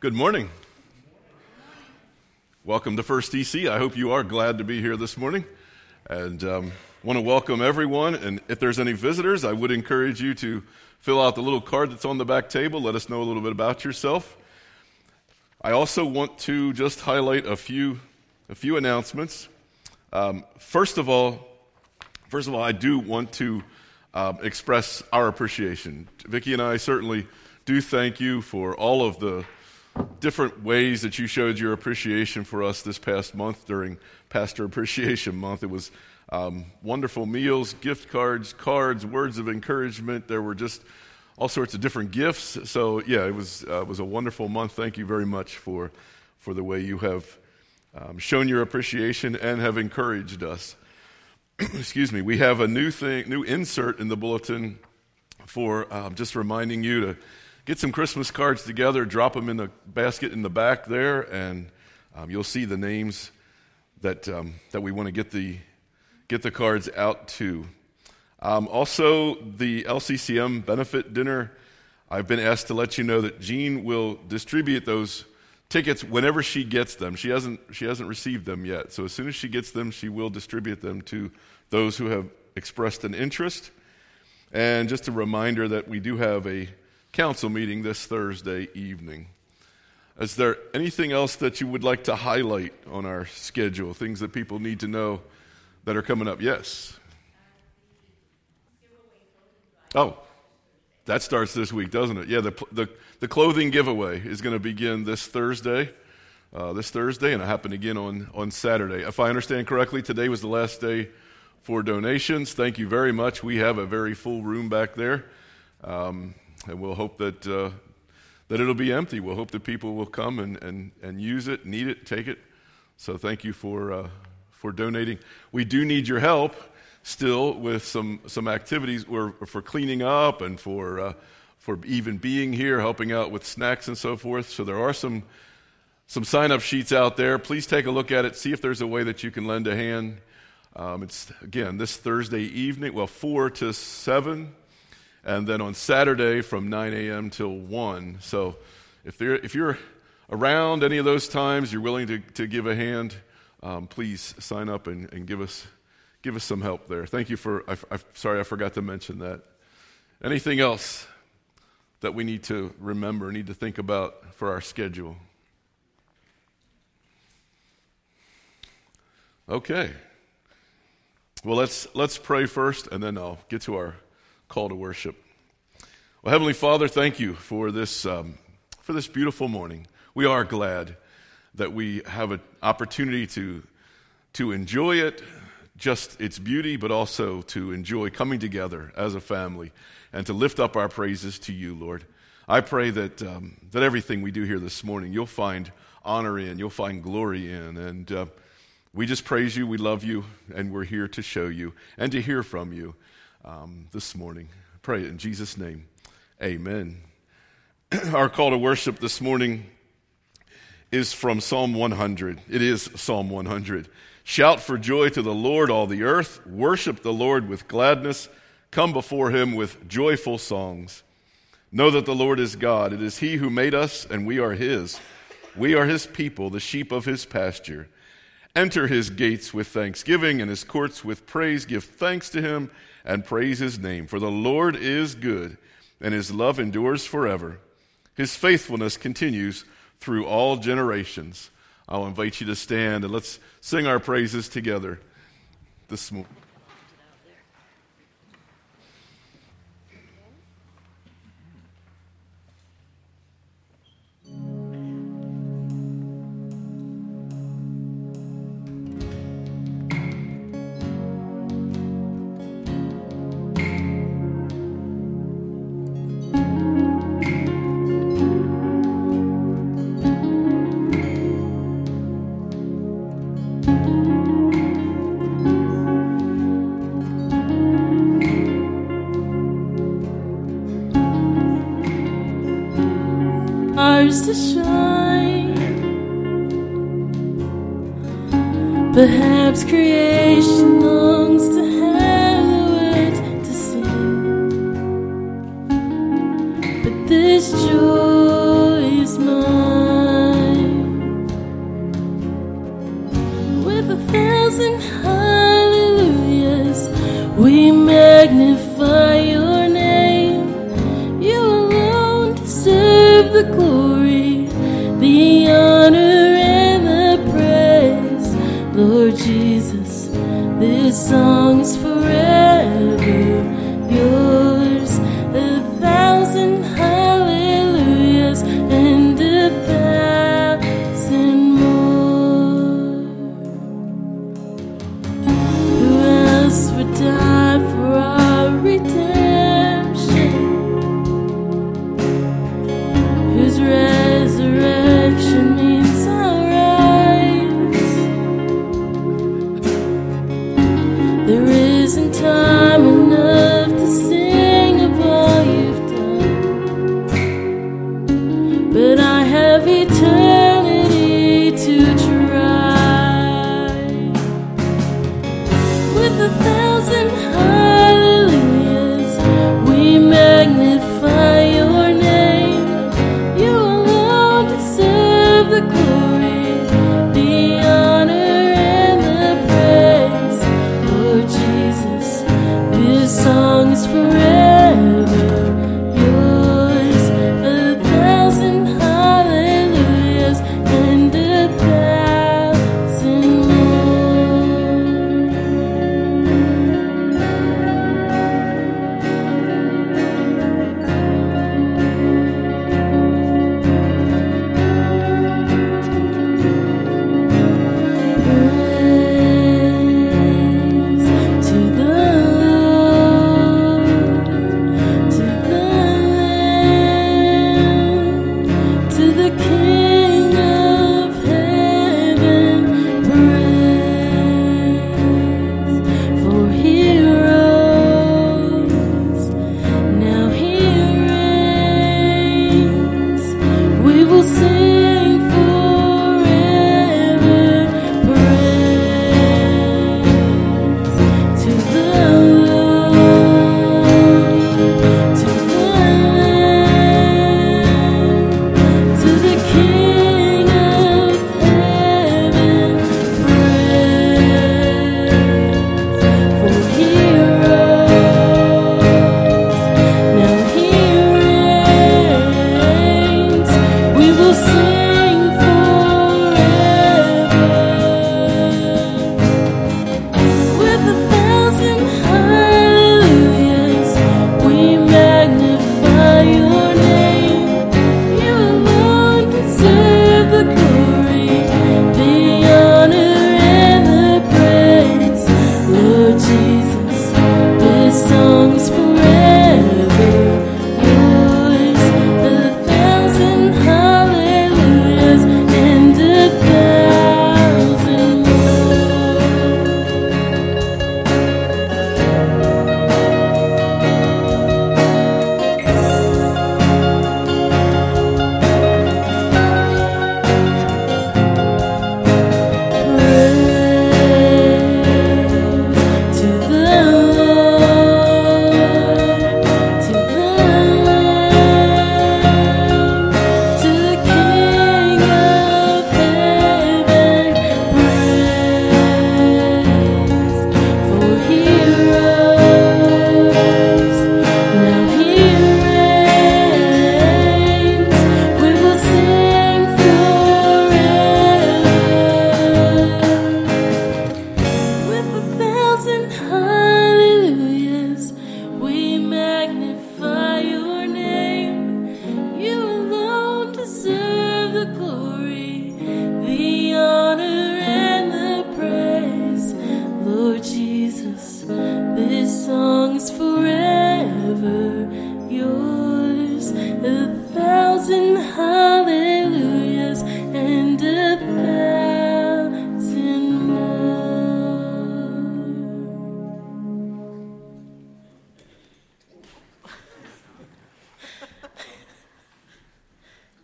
Good morning. Welcome to First DC. I hope you are glad to be here this morning. And want to welcome everyone. And if there's any visitors, I would encourage you to fill out the little card that's on the back table. Let us know a little bit about yourself. I also want to just highlight a few announcements. First of all, I do want to express our appreciation. Vicki and I certainly do thank you for all of the different ways that you showed your appreciation for us this past month during Pastor Appreciation Month. It was wonderful meals, gift cards, words of encouragement. There were just all sorts of different gifts. So yeah, it was a wonderful month. Thank you very much for the way you have shown your appreciation and have encouraged us. Excuse me. We have a new insert in the bulletin for just reminding you to get some Christmas cards together, drop them in the basket in the back there, and you'll see the names that we want to get the cards out to. Also, the LCCM benefit dinner, I've been asked to let you know that Jean will distribute those tickets whenever she gets them. She hasn't received them yet, so as soon as she gets them, she will distribute them to those who have expressed an interest. And just a reminder that we do have a council meeting this Thursday evening. Is there anything else that you would like to highlight on our schedule, things that people need to know that are coming up? Yes. Oh, that starts this week, doesn't it? Yeah, the clothing giveaway is going to begin this Thursday, and it happened again on Saturday. If I understand correctly, today was the last day for donations. Thank you very much. We have a very full room back there. And we'll hope that it'll be empty. We'll hope that people will come and use it, need it, take it. So thank you for donating. We do need your help still with some activities for cleaning up and for even being here, helping out with snacks and so forth. So there are some sign-up sheets out there. Please take a look at it. See if there's a way that you can lend a hand. It's, again, this Thursday evening, 4 to 7. And then on Saturday from 9 a.m. till 1. So if you're around any of those times, you're willing to give a hand, please sign up and give us some help there. Thank you for, sorry I forgot to mention that. Anything else that we need to remember, need to think about for our schedule? Okay. Well, let's pray first, and then I'll get to our call to worship. Well, Heavenly Father, thank you for this beautiful morning. We are glad that we have an opportunity to enjoy it, just its beauty, but also to enjoy coming together as a family and to lift up our praises to you, Lord. I pray that everything we do here this morning, you'll find honor in, you'll find glory in, and we just praise you, we love you, and we're here to show you and to hear from you. This morning. Pray it in Jesus' name. Amen. Our call to worship this morning is from Psalm 100. It is Psalm 100. Shout for joy to the Lord, all the earth. Worship the Lord with gladness. Come before him with joyful songs. Know that the Lord is God. It is he who made us, and we are his. We are his people, the sheep of his pasture. Enter his gates with thanksgiving and his courts with praise. Give thanks to him and praise his name. For the Lord is good, and his love endures forever. His faithfulness continues through all generations. I'll invite you to stand, and let's sing our praises together this morning. stars to shine. Perhaps creation longs to have the words to sing, but this joy is mine. With 1,000 hallelujahs, we magnify your name. You alone deserve the glory, the honor, and the praise. Lord Jesus, this song is forever yours. 1,000 hallelujahs and 1,000 more. Who else would die for us? Redemption, whose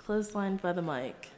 Clotheslined by the mic.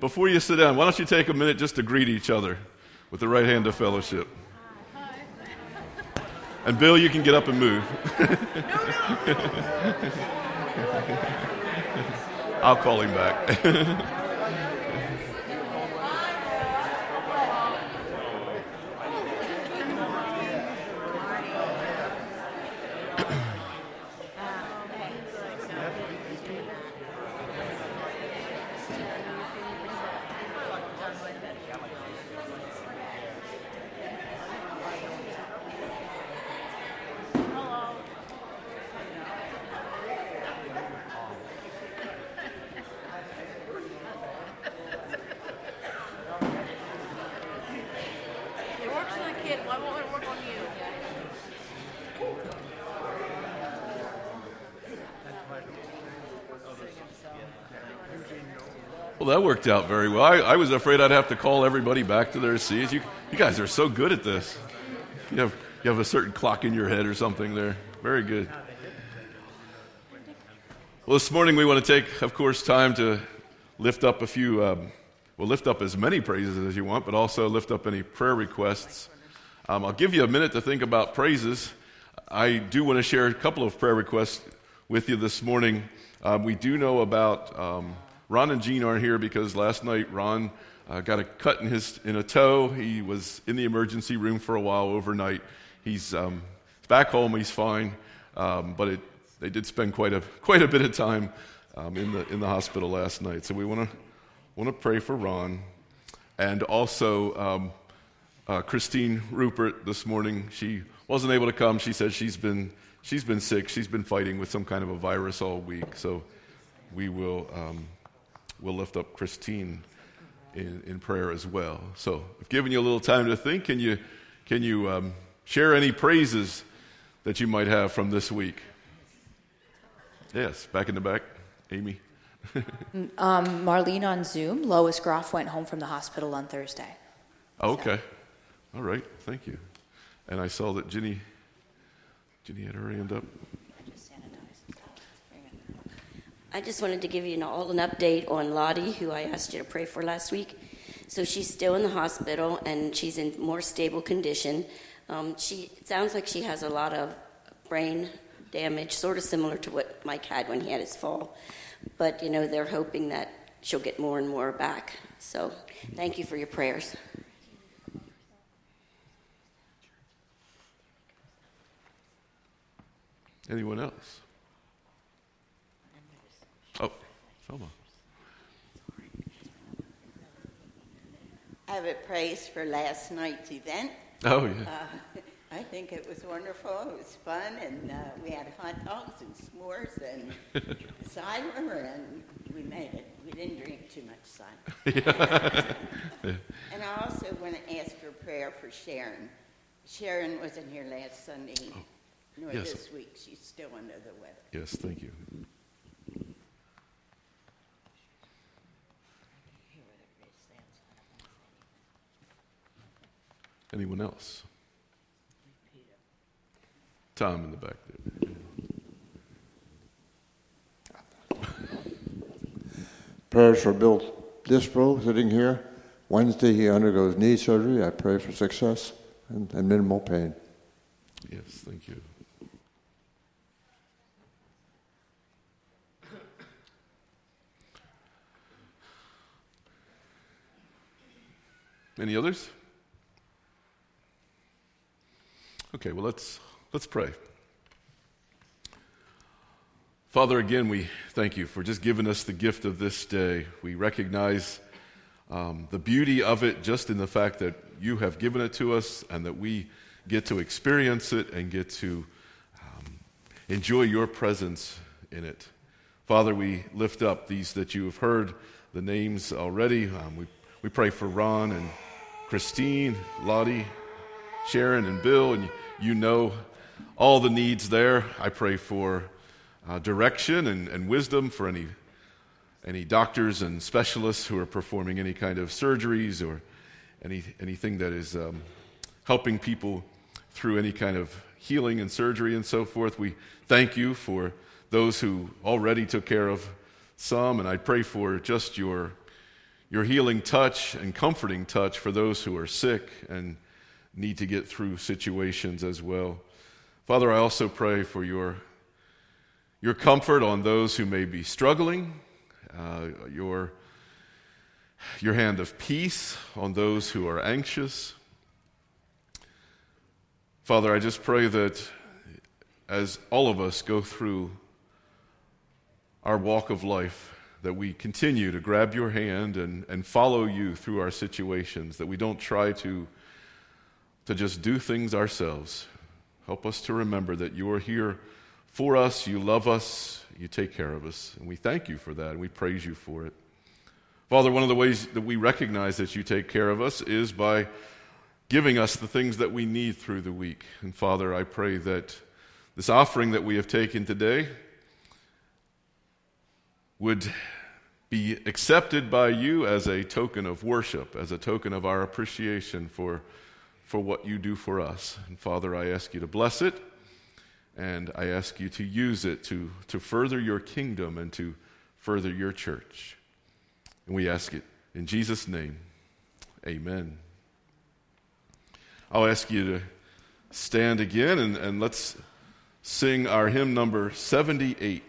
before you sit down, why don't you take a minute just to greet each other with the right hand of fellowship? And Bill, you can get up and move. I'll call him back. That worked out very well. I was afraid I'd have to call everybody back to their seats. You guys are so good at this. You have a certain clock in your head or something there. Very good. Well, this morning we want to take, of course, time to lift up a few, lift up as many praises as you want, but also lift up any prayer requests. I'll give you a minute to think about praises. I do want to share a couple of prayer requests with you this morning. We do know about... Ron and Jean aren't here because last night Ron got a cut in a toe. He was in the emergency room for a while overnight. He's back home. He's fine, but they did spend quite a bit of time in the hospital last night. So we want to pray for Ron, and also Christine Rupert this morning. She wasn't able to come. She said she's been sick. She's been fighting with some kind of a virus all week. So we will. We'll lift up Christine in prayer as well. So I've given you a little time to think. Can you share any praises that you might have from this week? Yes, back in the back, Amy. Marlene on Zoom. Lois Groff went home from the hospital on Thursday. Oh, okay. So. All right. Thank you. And I saw that Ginny had her hand up. I just wanted to give you all an update on Lottie, who I asked you to pray for last week. So she's still in the hospital, and she's in more stable condition. It sounds like she has a lot of brain damage, sort of similar to what Mike had when he had his fall. But, they're hoping that she'll get more and more back. So thank you for your prayers. Anyone else? I have a praise for last night's event. Oh, yeah. I think it was wonderful. It was fun, and we had hot dogs and s'mores and cider, and we made it. We didn't drink too much cider. And I also want to ask for prayer for Sharon. Sharon wasn't here last Sunday, nor this week. She's still under the weather. Yes, thank you. Anyone else? Tom in the back there. Prayers for Bill Disbro sitting here. Wednesday he undergoes knee surgery. I pray for success and minimal pain. Yes, thank you. Any others? Okay, well, let's pray. Father, again, we thank you for just giving us the gift of this day. We recognize the beauty of it just in the fact that you have given it to us and that we get to experience it and get to enjoy your presence in it. Father, we lift up these that you have heard, the names already. We pray for Ron and Christine, Lottie, Sharon and Bill, and you know all the needs there. I pray for direction and wisdom for any doctors and specialists who are performing any kind of surgeries or anything that is helping people through any kind of healing and surgery and so forth. We thank you for those who already took care of some, and I pray for just your your healing touch and comforting touch for those who are sick and need to get through situations as well. Father, I also pray for your comfort on those who may be struggling, your hand of peace on those who are anxious. Father, I just pray that as all of us go through our walk of life, that we continue to grab your hand and follow you through our situations, that we don't try to just do things ourselves. Help us to remember that you are here for us, you love us, you take care of us, and we thank you for that, and we praise you for it. Father, one of the ways that we recognize that you take care of us is by giving us the things that we need through the week. And Father, I pray that this offering that we have taken today would be accepted by you as a token of worship, as a token of our appreciation for what you do for us. And Father, I ask you to bless it, and I ask you to use it to further your kingdom and to further your church. And we ask it in Jesus' name, amen. I'll ask you to stand again, and let's sing our hymn number 78.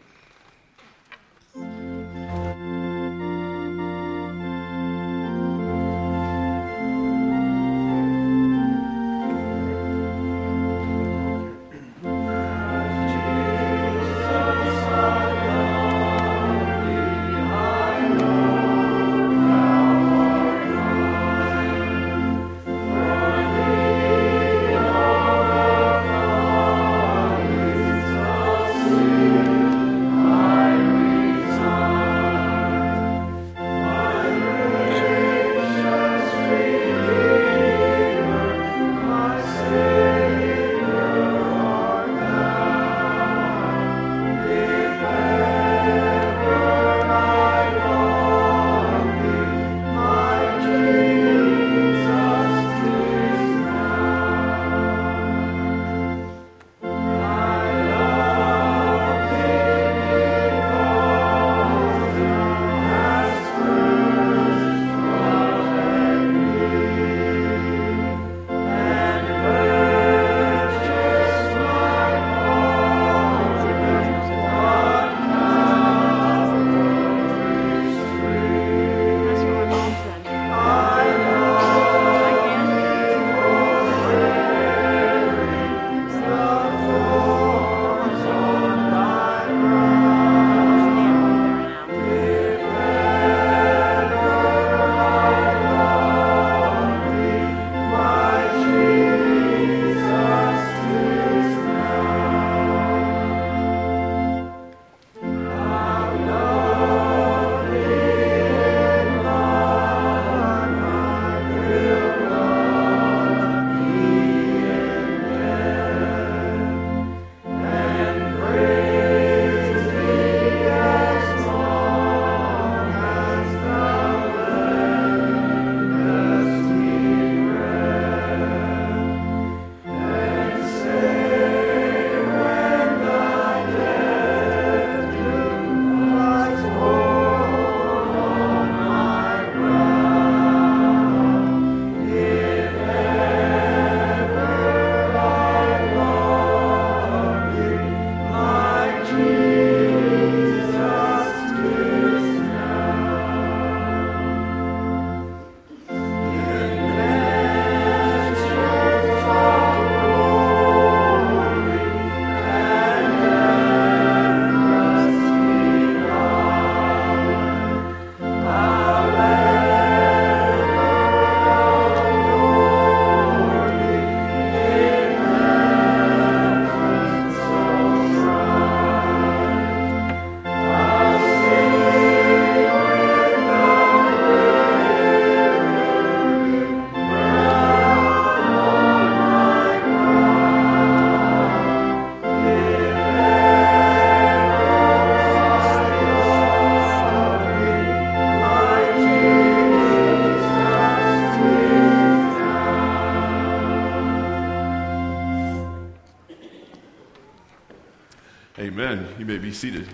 You may be seated.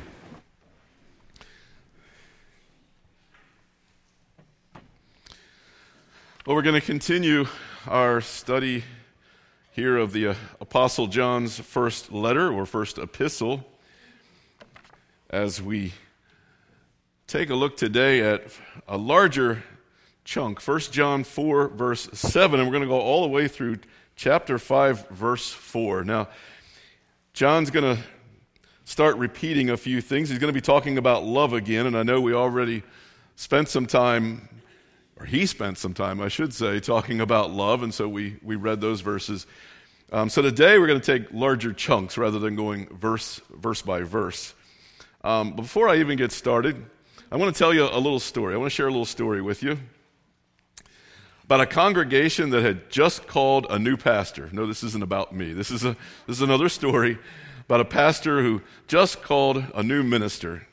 Well, we're going to continue our study here of the Apostle John's first letter or first epistle as we take a look today at a larger chunk, 1 John 4, verse 7, and we're going to go all the way through chapter 5, verse 4. Now, John's going to start repeating a few things. He's going to be talking about love again, and I know we already spent some time, or he spent some time, I should say, talking about love, and so we read those verses. So today we're going to take larger chunks rather than going verse by verse. Before I even get started, I want to tell you a little story. I want to share a little story with you about a congregation that had just called a new pastor. No, this isn't about me. This is another story about a pastor who just called a new minister.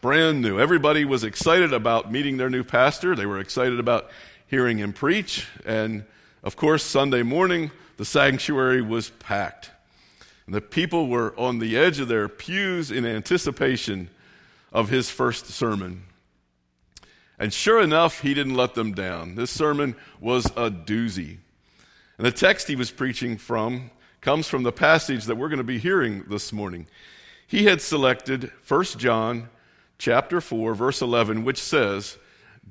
Brand new. Everybody was excited about meeting their new pastor. They were excited about hearing him preach. And, of course, Sunday morning, the sanctuary was packed. And the people were on the edge of their pews in anticipation of his first sermon. And sure enough, he didn't let them down. This sermon was a doozy. And the text he was preaching from comes from the passage that we're going to be hearing this morning. He had selected 1 John Chapter 4, verse 11, which says,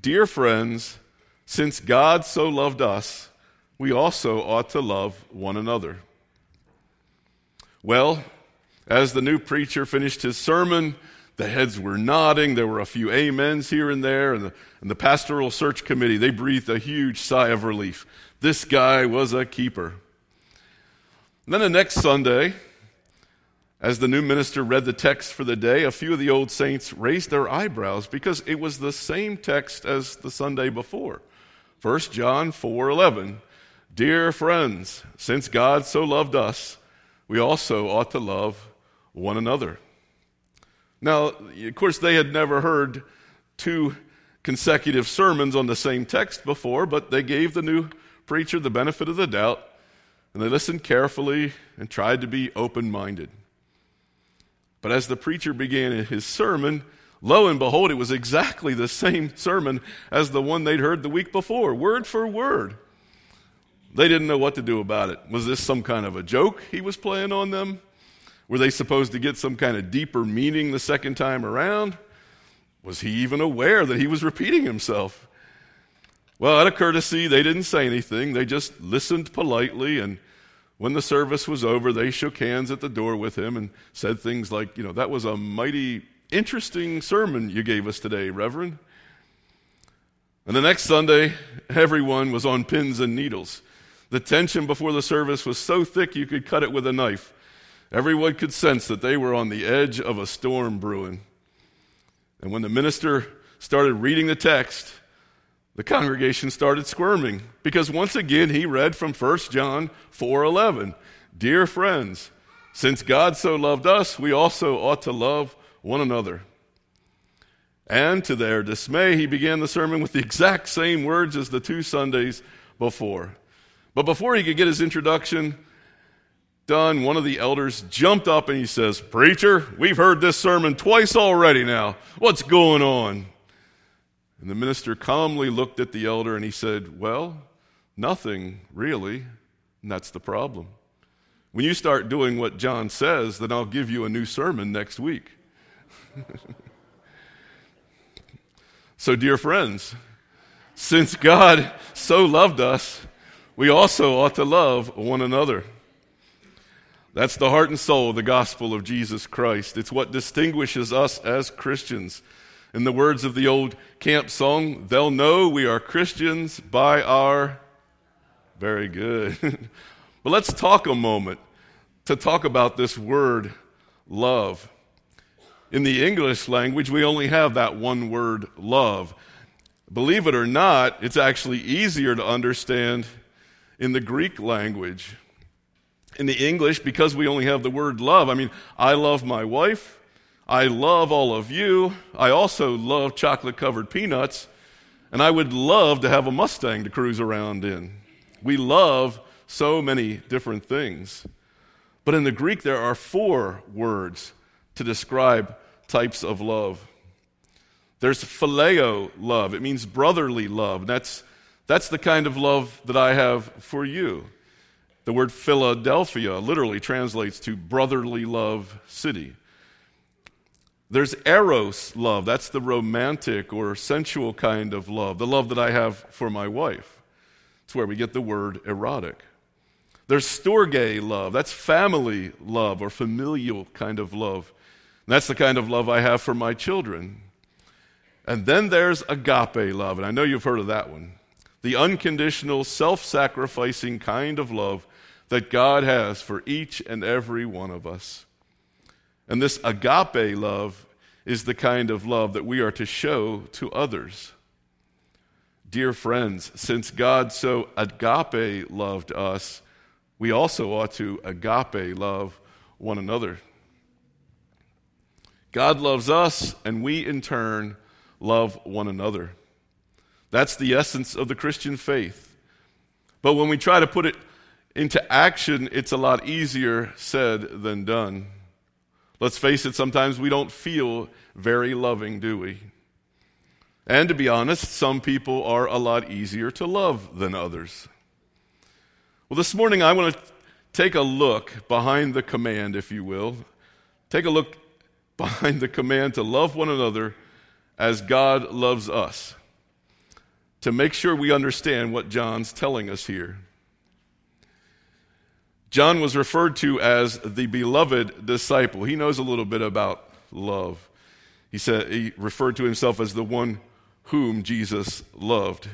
"Dear friends, since God so loved us, we also ought to love one another." Well, as the new preacher finished his sermon, the heads were nodding. There were a few amens here and there, and the pastoral search committee, they breathed a huge sigh of relief. This guy was a keeper. And then the next Sunday, as the new minister read the text for the day, a few of the old saints raised their eyebrows because it was the same text as the Sunday before. 1 John 4:11, "Dear friends, since God so loved us, we also ought to love one another." Now, of course, they had never heard two consecutive sermons on the same text before, but they gave the new preacher the benefit of the doubt, and they listened carefully and tried to be open-minded. But as the preacher began his sermon, lo and behold, it was exactly the same sermon as the one they'd heard the week before, word for word. They didn't know what to do about it. Was this some kind of a joke he was playing on them? Were they supposed to get some kind of deeper meaning the second time around? Was he even aware that he was repeating himself? Well, out of courtesy, they didn't say anything. They just listened politely, and when the service was over, they shook hands at the door with him and said things like, "That was a mighty interesting sermon you gave us today, Reverend." And the next Sunday, everyone was on pins and needles. The tension before the service was so thick you could cut it with a knife. Everyone could sense that they were on the edge of a storm brewing. And when the minister started reading the text, the congregation started squirming because once again he read from 1 John 4:11, "Dear friends, since God so loved us, we also ought to love one another." And to their dismay, he began the sermon with the exact same words as the two Sundays before. But before he could get his introduction done, one of the elders jumped up and he says, "Preacher, we've heard this sermon twice already now. What's going on?" And the minister calmly looked at the elder and he said, "Well, nothing really, and that's the problem. When you start doing what John says, then I'll give you a new sermon next week." So, dear friends, since God so loved us, we also ought to love one another. That's the heart and soul of the gospel of Jesus Christ. It's what distinguishes us as Christians. In the words of the old camp song, "They'll know we are Christians by our..." Very good. But let's talk a moment to talk about this word, love. In the English language, we only have that one word, love. Believe it or not, it's actually easier to understand in the Greek language. In the English, because we only have the word love, I love my wife, I love all of you. I also love chocolate-covered peanuts, and I would love to have a Mustang to cruise around in. We love so many different things. But in the Greek, there are four words to describe types of love. There's phileo love. It means brotherly love. That's That's the kind of love that I have for you. The word Philadelphia literally translates to brotherly love city. There's eros love. That's the romantic or sensual kind of love, the love that I have for my wife. It's where we get the word erotic. There's storge love. That's family love or familial kind of love. And that's the kind of love I have for my children. And then there's agape love, and I know you've heard of that one. The unconditional, self-sacrificing kind of love that God has for each and every one of us. And this agape love is the kind of love that we are to show to others. Dear friends, since God so agape loved us, we also ought to agape love one another. God loves us, and we in turn love one another. That's the essence of the Christian faith. But when we try to put it into action, it's a lot easier said than done. Let's face it, sometimes we don't feel very loving, do we? And to be honest, some people are a lot easier to love than others. Well, this morning I want to take a look behind the command, if you will. Take a look behind the command to love one another as God loves us, to make sure we understand what John's telling us here. John was referred to as the beloved disciple. He knows a little bit about love. He said he referred to himself as the one whom Jesus loved.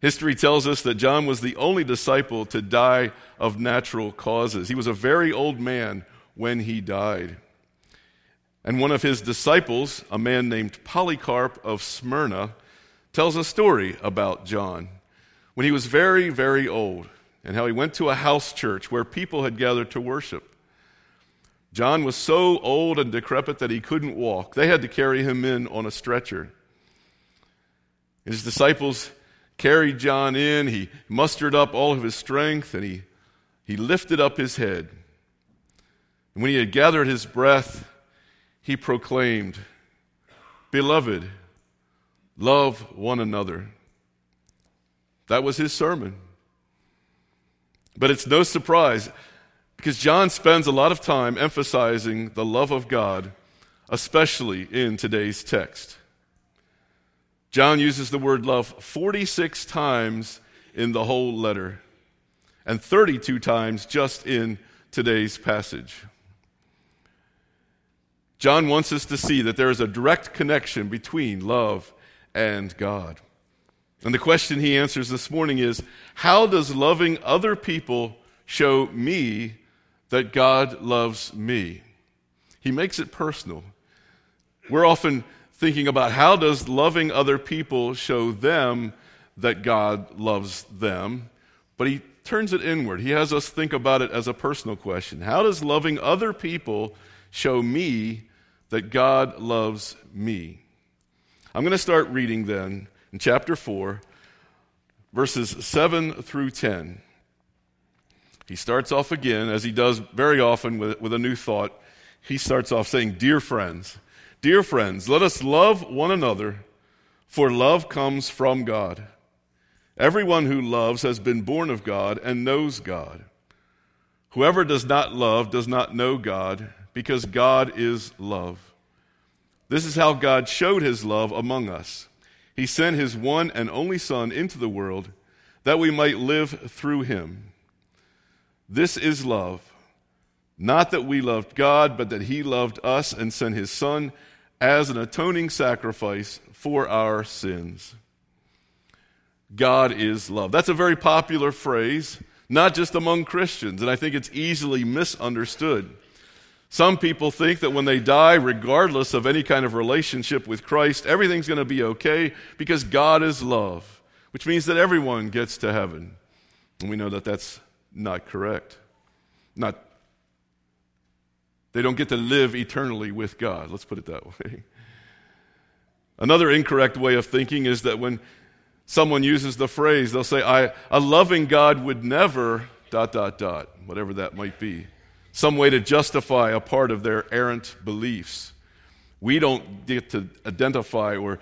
History tells us that John was the only disciple to die of natural causes. He was a very old man when he died. And one of his disciples, a man named Polycarp of Smyrna, tells a story about John when he was very, very old and how he went to a house church where people had gathered to worship. John was so old and decrepit that he couldn't walk. They had to carry him in on a stretcher. His disciples carried John in. He mustered up all of his strength, and he lifted up his head. And when he had gathered his breath, he proclaimed, "Beloved, love one another." That was his sermon. But it's no surprise, because John spends a lot of time emphasizing the love of God, especially in today's text. John uses the word love 46 times in the whole letter, and 32 times just in today's passage. John wants us to see that there is a direct connection between love and God. And the question he answers this morning is, how does loving other people show me that God loves me? He makes it personal. We're often thinking about how does loving other people show them that God loves them, but he turns it inward. He has us think about it as a personal question. How does loving other people show me that God loves me? I'm going to start reading then in chapter 4, verses 7 through 10. He starts off again, as he does very often with a new thought. He starts off saying, dear friends, let us love one another, for love comes from God. Everyone who loves has been born of God and knows God. Whoever does not love does not know God, because God is love. This is how God showed his love among us. He sent his one and only Son into the world that we might live through him. This is love, not that we loved God, but that he loved us and sent his Son as an atoning sacrifice for our sins. God is love. That's a very popular phrase, not just among Christians, and I think it's easily misunderstood. Some people think that when they die, regardless of any kind of relationship with Christ, everything's going to be okay because God is love, which means that everyone gets to heaven. And we know that that's not correct. They don't get to live eternally with God. Let's put it that way. Another incorrect way of thinking is that when someone uses the phrase, they'll say, a loving God would never, ... whatever that might be. Some way to justify a part of their errant beliefs. We don't get to identify or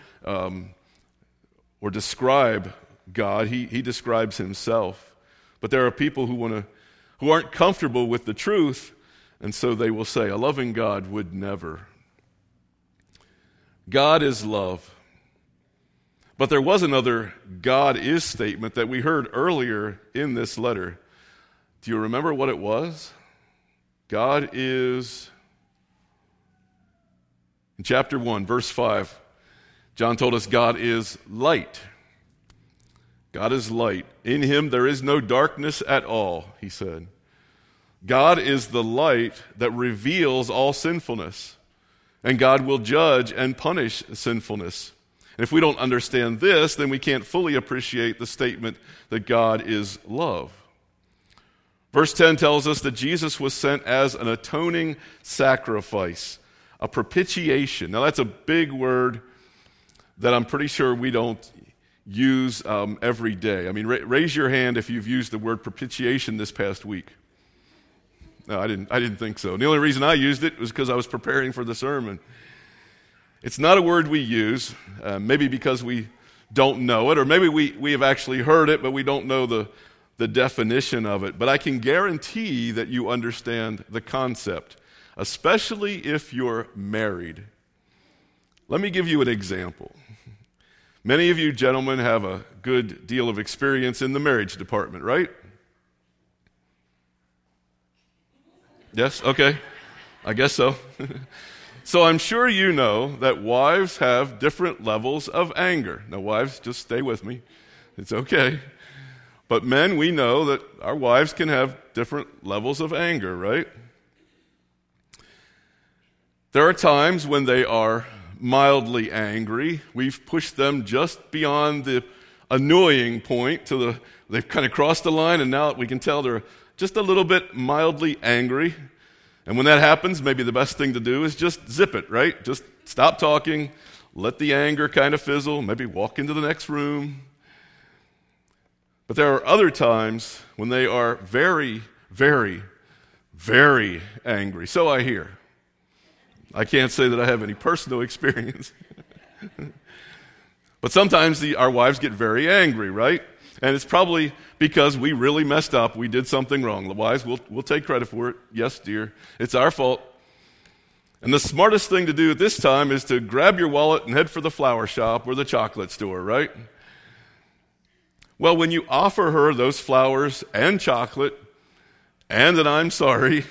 or describe God. He describes himself. But there are people who aren't comfortable with the truth, and so they will say, a loving God would never. God is love. But there was another God is statement that we heard earlier in this letter. Do you remember what it was? God is, in chapter 1, verse 5, John told us God is light. God is light. In him there is no darkness at all, he said. God is the light that reveals all sinfulness, and God will judge and punish sinfulness. And if we don't understand this, then we can't fully appreciate the statement that God is love. Verse 10 tells us that Jesus was sent as an atoning sacrifice, a propitiation. Now that's a big word that I'm pretty sure we don't use every day. I mean, raise your hand if you've used the word propitiation this past week. No, I didn't think so. The only reason I used it was because I was preparing for the sermon. It's not a word we use, maybe because we don't know it, or maybe we have actually heard it, but we don't know the definition of it. But I can guarantee that you understand the concept, especially if you're married. Let me give you an example. Many of you gentlemen have a good deal of experience in the marriage department, right? Yes? Okay. I guess so. So I'm sure you know that wives have different levels of anger. Now, wives, just stay with me. It's okay. But men, we know that our wives can have different levels of anger, right? There are times when they are mildly angry. We've pushed them just beyond the annoying point to they've kind of crossed the line, and now we can tell they're just a little bit mildly angry. And when that happens, maybe the best thing to do is just zip it, right? Just stop talking, let the anger kind of fizzle, maybe walk into the next room. But there are other times when they are very, very, very angry. So I hear. I can't say that I have any personal experience. But sometimes our wives get very angry, right? And it's probably because we really messed up. We did something wrong. The wives, we'll take credit for it. Yes, dear. It's our fault. And the smartest thing to do at this time is to grab your wallet and head for the flower shop or the chocolate store, right? Well, when you offer her those flowers and chocolate and an I'm sorry,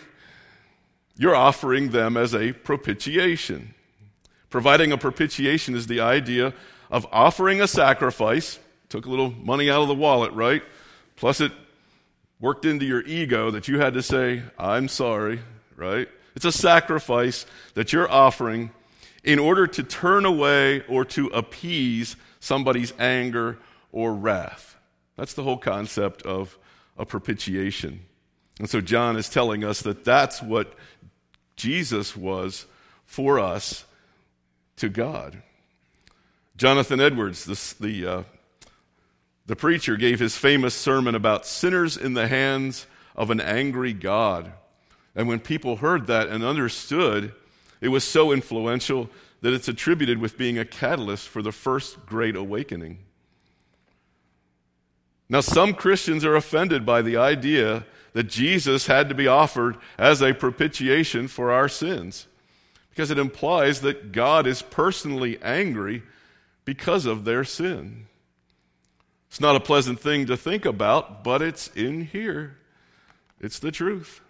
you're offering them as a propitiation. Providing a propitiation is the idea of offering a sacrifice. Took a little money out of the wallet, right? Plus it worked into your ego that you had to say, I'm sorry, right? It's a sacrifice that you're offering in order to turn away or to appease somebody's anger or wrath. That's the whole concept of a propitiation. And so John is telling us that that's what Jesus was for us to God. Jonathan Edwards, the preacher, gave his famous sermon about sinners in the hands of an angry God. And when people heard that and understood, it was so influential that it's attributed with being a catalyst for the first great awakening. Now, some Christians are offended by the idea that Jesus had to be offered as a propitiation for our sins, because it implies that God is personally angry because of their sin. It's not a pleasant thing to think about, but it's in here. It's the truth.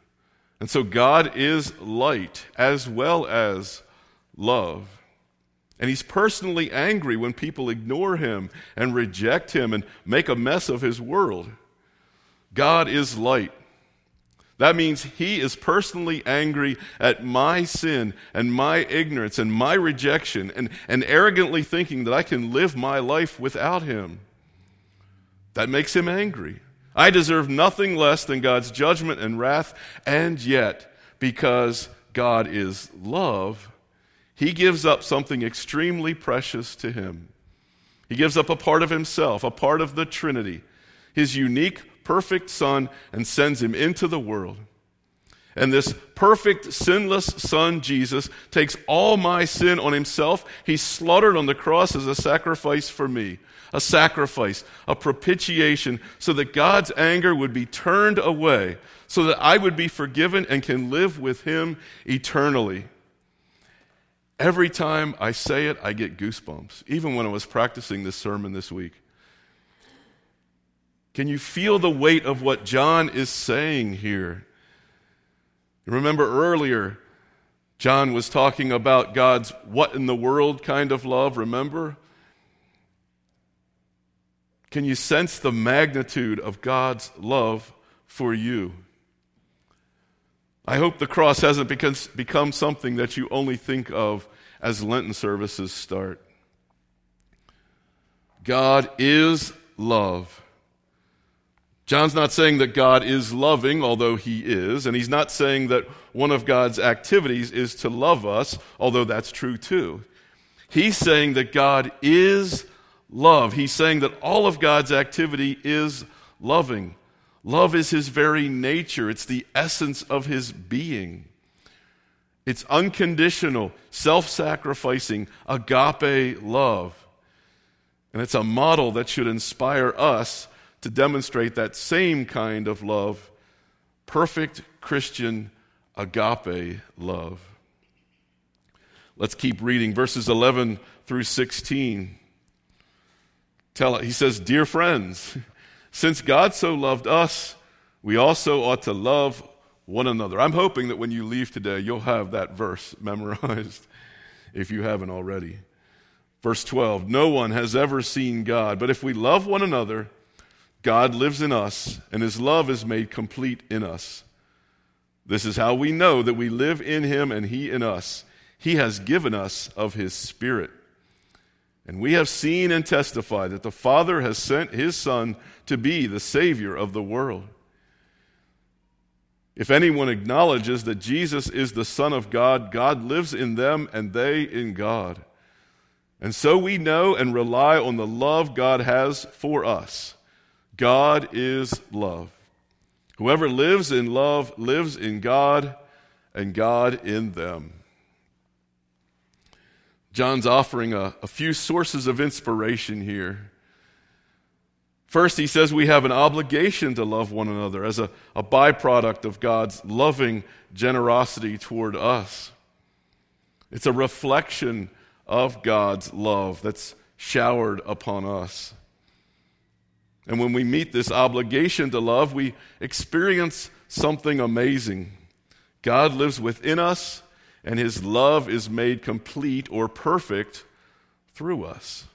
And so God is light as well as love. And he's personally angry when people ignore him and reject him and make a mess of his world. God is light. That means he is personally angry at my sin and my ignorance and my rejection and arrogantly thinking that I can live my life without him. That makes him angry. I deserve nothing less than God's judgment and wrath, and yet, because God is love, he gives up something extremely precious to him. He gives up a part of himself, a part of the Trinity, his unique, perfect Son, and sends him into the world. And this perfect, sinless Son, Jesus, takes all my sin on himself. He's slaughtered on the cross as a sacrifice for me, a sacrifice, a propitiation, so that God's anger would be turned away, so that I would be forgiven and can live with him eternally. Every time I say it, I get goosebumps, even when I was practicing this sermon this week. Can you feel the weight of what John is saying here? Remember earlier, John was talking about God's what in the world kind of love, remember? Can you sense the magnitude of God's love for you? I hope the cross hasn't become something that you only think of as Lenten services start. God is love. John's not saying that God is loving, although he is, and he's not saying that one of God's activities is to love us, although that's true too. He's saying that God is love. He's saying that all of God's activity is loving. Love is his very nature. It's the essence of his being. It's unconditional, self-sacrificing, agape love. And it's a model that should inspire us to demonstrate that same kind of love, perfect Christian agape love. Let's keep reading verses 11 through 16. He says, "Dear friends, since God so loved us, we also ought to love one another." I'm hoping that when you leave today, you'll have that verse memorized if you haven't already. Verse 12, "No one has ever seen God, but if we love one another, God lives in us, and his love is made complete in us. This is how we know that we live in him and he in us. He has given us of his Spirit. And we have seen and testified that the Father has sent his Son to be the Savior of the world. If anyone acknowledges that Jesus is the Son of God, God lives in them and they in God. And so we know and rely on the love God has for us. God is love. Whoever lives in love lives in God and God in them." John's offering a few sources of inspiration here. First, he says we have an obligation to love one another as a byproduct of God's loving generosity toward us. It's a reflection of God's love that's showered upon us. And when we meet this obligation to love, we experience something amazing. God lives within us, and his love is made complete or perfect through us.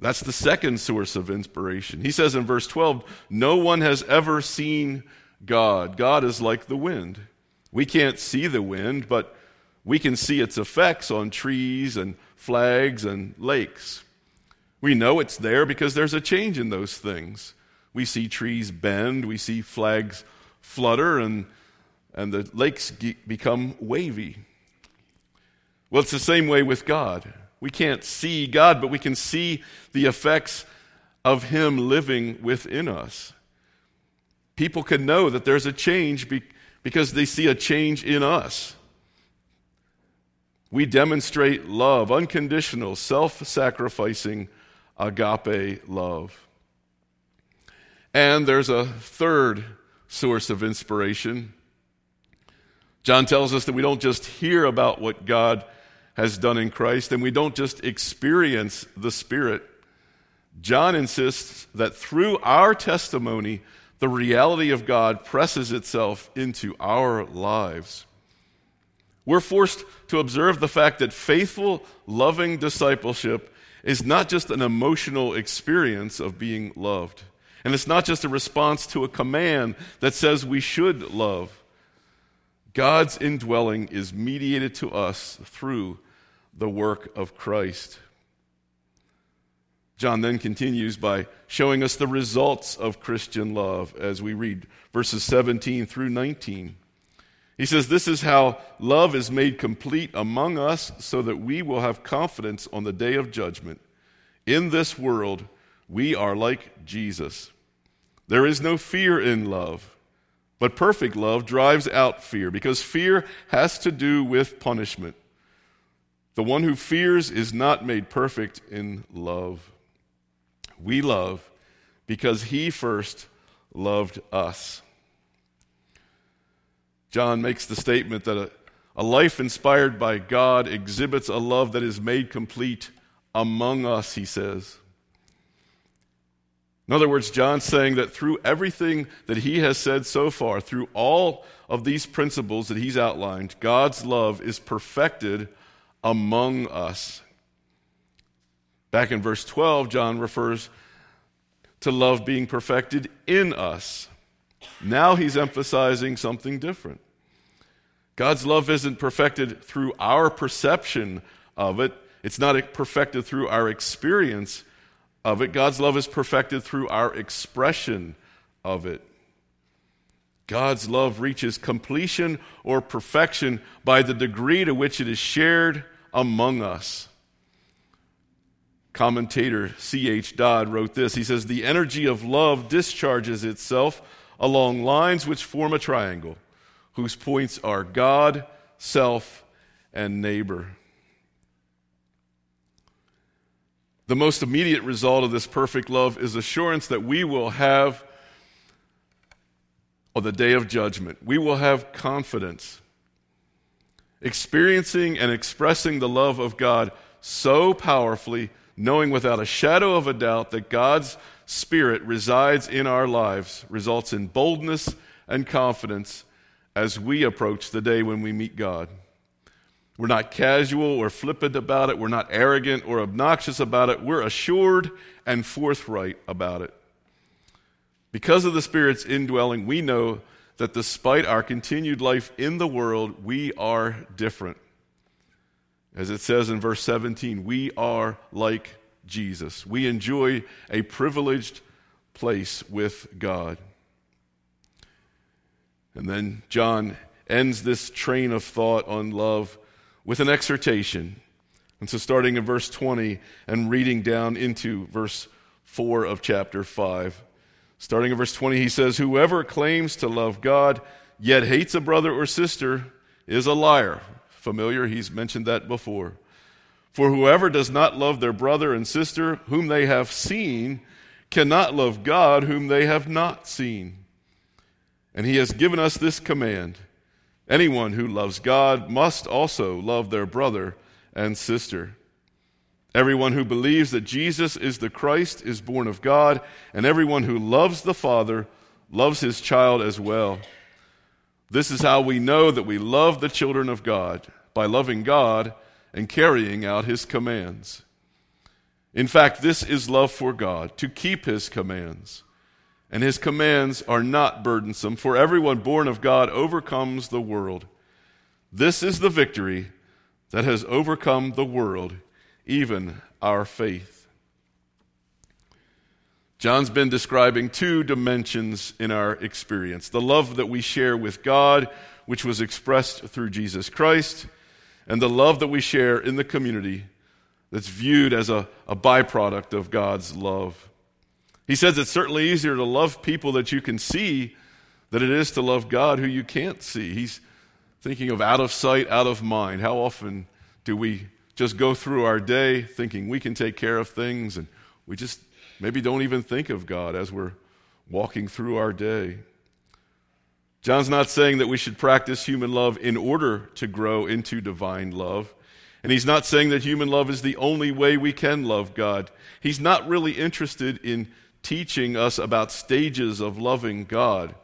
That's the second source of inspiration. He says in verse 12, "No one has ever seen God." God is like the wind. We can't see the wind, but we can see its effects on trees and flags and lakes. We know it's there because there's a change in those things. We see trees bend, we see flags flutter, and the lakes become wavy. Well, it's the same way with God. We can't see God, but we can see the effects of him living within us. People can know that there's a change because they see a change in us. We demonstrate love, unconditional, self-sacrificing agape love. And there's a third source of inspiration. John tells us that we don't just hear about what God has done in Christ, and we don't just experience the Spirit. John insists that through our testimony, the reality of God presses itself into our lives. We're forced to observe the fact that faithful, loving discipleship is not just an emotional experience of being loved. And it's not just a response to a command that says we should love. God's indwelling is mediated to us through the work of Christ. John then continues by showing us the results of Christian love as we read verses 17 through 19. He says, "This is how love is made complete among us, so that we will have confidence on the day of judgment. In this world, we are like Jesus. There is no fear in love, But perfect love drives out fear, because fear has to do with punishment. The one who fears is not made perfect in love. We love because he first loved us. John makes the statement that a life inspired by God exhibits a love that is made complete among us, he says. In other words, John's saying that through everything that he has said so far, through all of these principles that he's outlined, God's love is perfected among us. Back in verse 12, John refers to love being perfected in us. Now he's emphasizing something different. God's love isn't perfected through our perception of it. It's not perfected through our experience of it. God's love is perfected through our expression of it. God's love reaches completion or perfection by the degree to which it is shared among us. Commentator C.H. Dodd wrote this. He says, "The energy of love discharges itself along lines which form a triangle, whose points are God, self, and neighbor." The most immediate result of this perfect love is assurance that we will have, on the day of judgment, we will have confidence. Experiencing and expressing the love of God so powerfully, knowing without a shadow of a doubt that God's Spirit resides in our lives, results in boldness and confidence as we approach the day when we meet God. We're not casual or flippant about it. We're not arrogant or obnoxious about it. We're assured and forthright about it. Because of the Spirit's indwelling, we know that despite our continued life in the world, we are different. As it says in verse 17, we are like Jesus. We enjoy a privileged place with God. And then John ends this train of thought on love with an exhortation. And so starting in verse 20 and reading down into verse 4 of chapter 5. Starting in verse 20, he says, "Whoever claims to love God yet hates a brother or sister is a liar." Familiar, he's mentioned that before. "For whoever does not love their brother and sister whom they have seen cannot love God whom they have not seen. And he has given us this command: anyone who loves God must also love their brother and sister. Everyone who believes that Jesus is the Christ is born of God, and everyone who loves the Father loves his child as well. This is how we know that we love the children of God, by loving God and carrying out his commands. In fact, this is love for God, to keep his commands. And his commands are not burdensome, for everyone born of God overcomes the world. This is the victory that has overcome the world, even our faith." John's been describing two dimensions in our experience: the love that we share with God, which was expressed through Jesus Christ, and the love that we share in the community that's viewed as a byproduct of God's love. He says it's certainly easier to love people that you can see than it is to love God who you can't see. He's thinking of out of sight, out of mind. How often do we just go through our day thinking we can take care of things, and we just maybe don't even think of God as we're walking through our day? John's not saying that we should practice human love in order to grow into divine love. And he's not saying that human love is the only way we can love God. He's not really interested in teaching us about stages of loving God.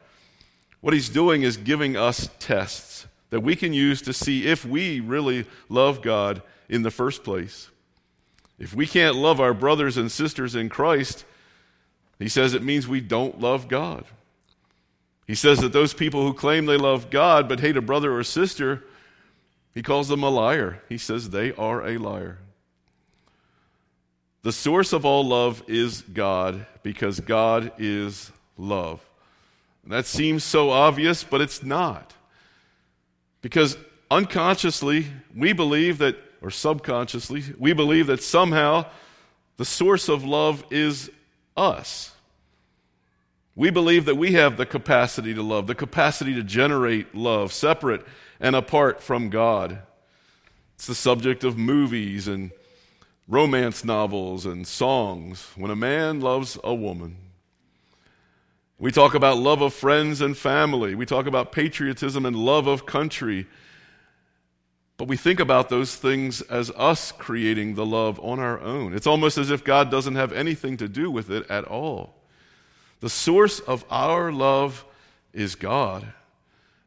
What he's doing is giving us tests that we can use to see if we really love God in the first place. If we can't love our brothers and sisters in Christ, he says it means we don't love God. He says that those people who claim they love God but hate a brother or sister, he calls them a liar. He says they are a liar. The source of all love is God, because God is love. And that seems so obvious, but it's not. Because unconsciously, we believe that, or subconsciously, we believe that somehow the source of love is us. We believe that we have the capacity to love, the capacity to generate love, separate and apart from God. It's the subject of movies and romance novels and songs. When a man loves a woman, we talk about love of friends and family. We talk about patriotism and love of country. But we think about those things as us creating the love on our own. It's almost as if God doesn't have anything to do with it at all. The source of our love is God,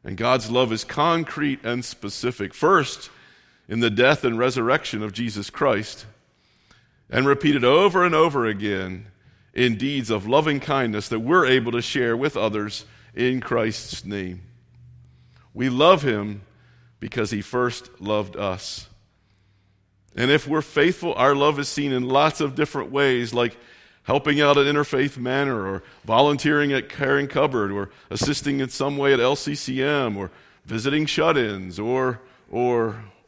and God's love is concrete and specific. First, in the death and resurrection of Jesus Christ, and repeated over and over again in deeds of loving kindness that we're able to share with others in Christ's name. We love Him because He first loved us. And if we're faithful, our love is seen in lots of different ways, like helping out at Interfaith Manor, or volunteering at Caring Cupboard, or assisting in some way at LCCM, or visiting shut-ins, or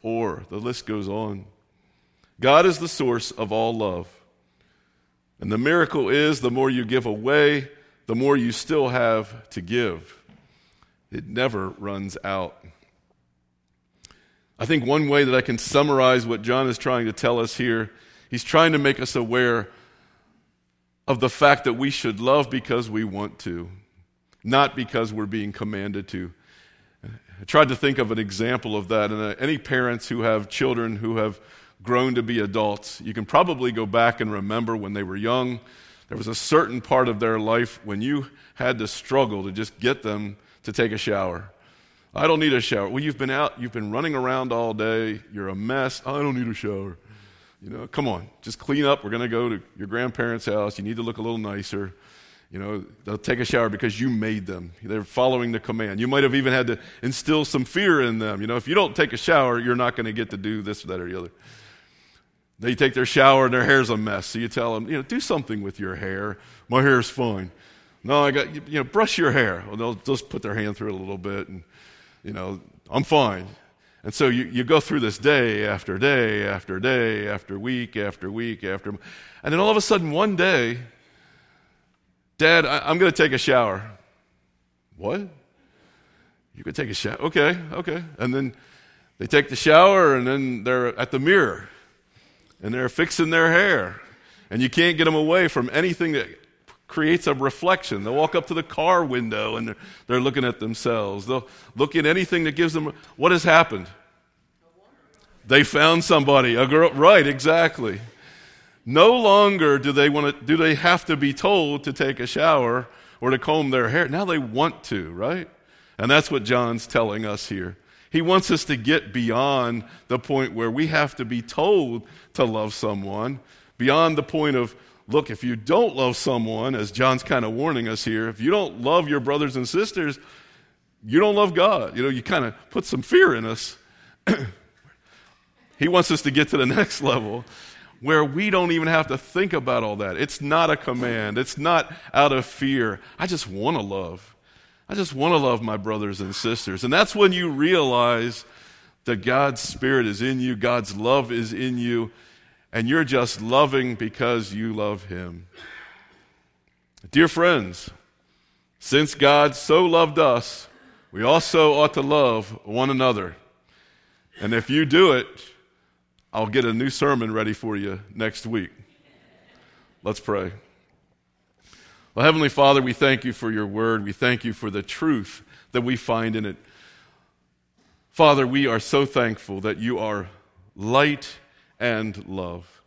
the list goes on. God is the source of all love. And the miracle is, the more you give away, the more you still have to give. It never runs out. I think one way that I can summarize what John is trying to tell us here, he's trying to make us aware of the fact that we should love because we want to, not because we're being commanded to. I tried to think of an example of that, and any parents who have children who have grown to be adults, you can probably go back and remember when they were young, there was a certain part of their life when you had to struggle to just get them to take a shower. I don't need a shower. Well, you've been out, you've been running around all day, you're a mess, I don't need a shower. You know, come on, just clean up. We're going to go to your grandparents' house. You need to look a little nicer. You know, they'll take a shower because you made them. They're following the command. You might have even had to instill some fear in them. You know, if you don't take a shower, you're not going to get to do this, that, or the other. They take their shower and their hair's a mess. So you tell them, you know, do something with your hair. My hair's fine. No, I got, you know, brush your hair. Well, they'll just put their hand through it a little bit and, you know, I'm fine. And so you go through this day after day after day after week after week after, and then all of a sudden one day, Dad, I'm going to take a shower. What? You could take a shower? Okay. And then they take the shower, and then they're at the mirror, and they're fixing their hair, and you can't get them away from anything that creates a reflection. They'll walk up to the car window and they're looking at themselves. They'll look at anything that gives them. What has happened? They found somebody, a girl. Right, exactly. No longer do they have to be told to take a shower or to comb their hair. Now they want to, right? And that's what John's telling us here. He wants us to get beyond the point where we have to be told to love someone, beyond the point of, look, if you don't love someone, as John's kind of warning us here, if you don't love your brothers and sisters, you don't love God. You know, you kind of put some fear in us. He wants us to get to the next level where we don't even have to think about all that. It's not a command. It's not out of fear. I just want to love. I just want to love my brothers and sisters. And that's when you realize that God's Spirit is in you, God's love is in you, and you're just loving because you love Him. Dear friends, since God so loved us, we also ought to love one another. And if you do it, I'll get a new sermon ready for you next week. Let's pray. Well, Heavenly Father, we thank You for Your word. We thank You for the truth that we find in it. Father, we are so thankful that You are light and love.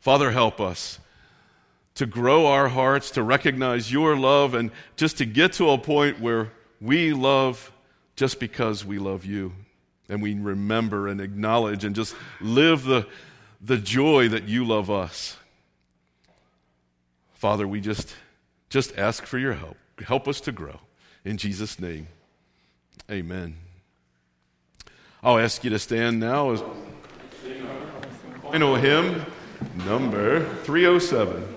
Father, help us to grow our hearts, to recognize Your love, and just to get to a point where we love just because we love You, and we remember and acknowledge and just live the joy that You love us. Father, we just ask for Your help. Help us to grow. In Jesus' name, amen. I'll ask you to stand now as final hymn number 307.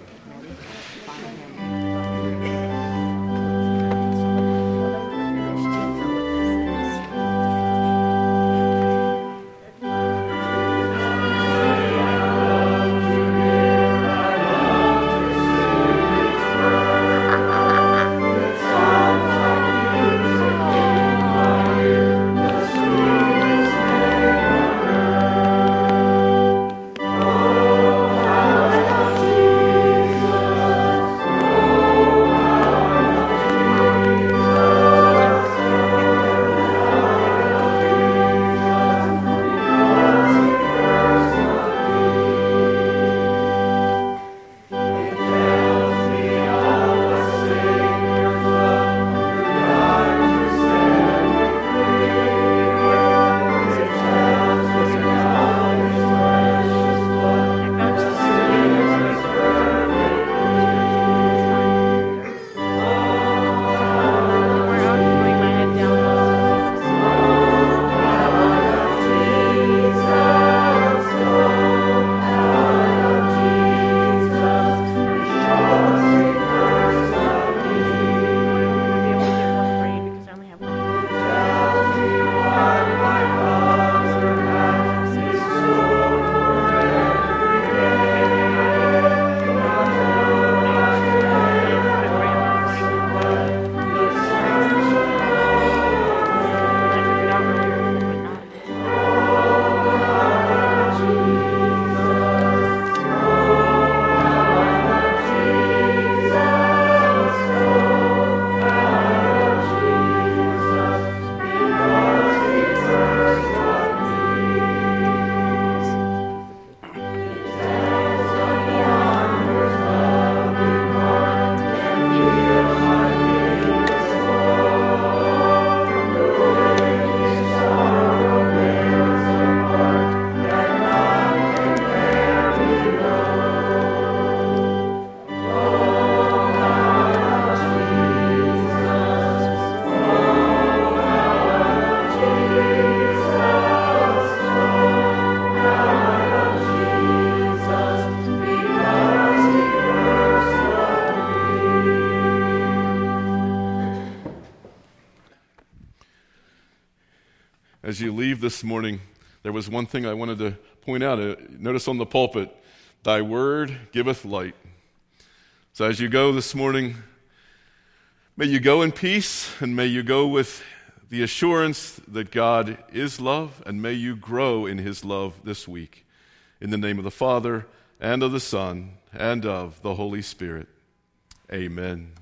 leave this morning, there was one thing I wanted to point out. Notice on the pulpit, thy word giveth light. So as you go this morning, may you go in peace, and may you go with the assurance that God is love, and may you grow in his love this week. In the name of the Father, and of the Son, and of the Holy Spirit. Amen.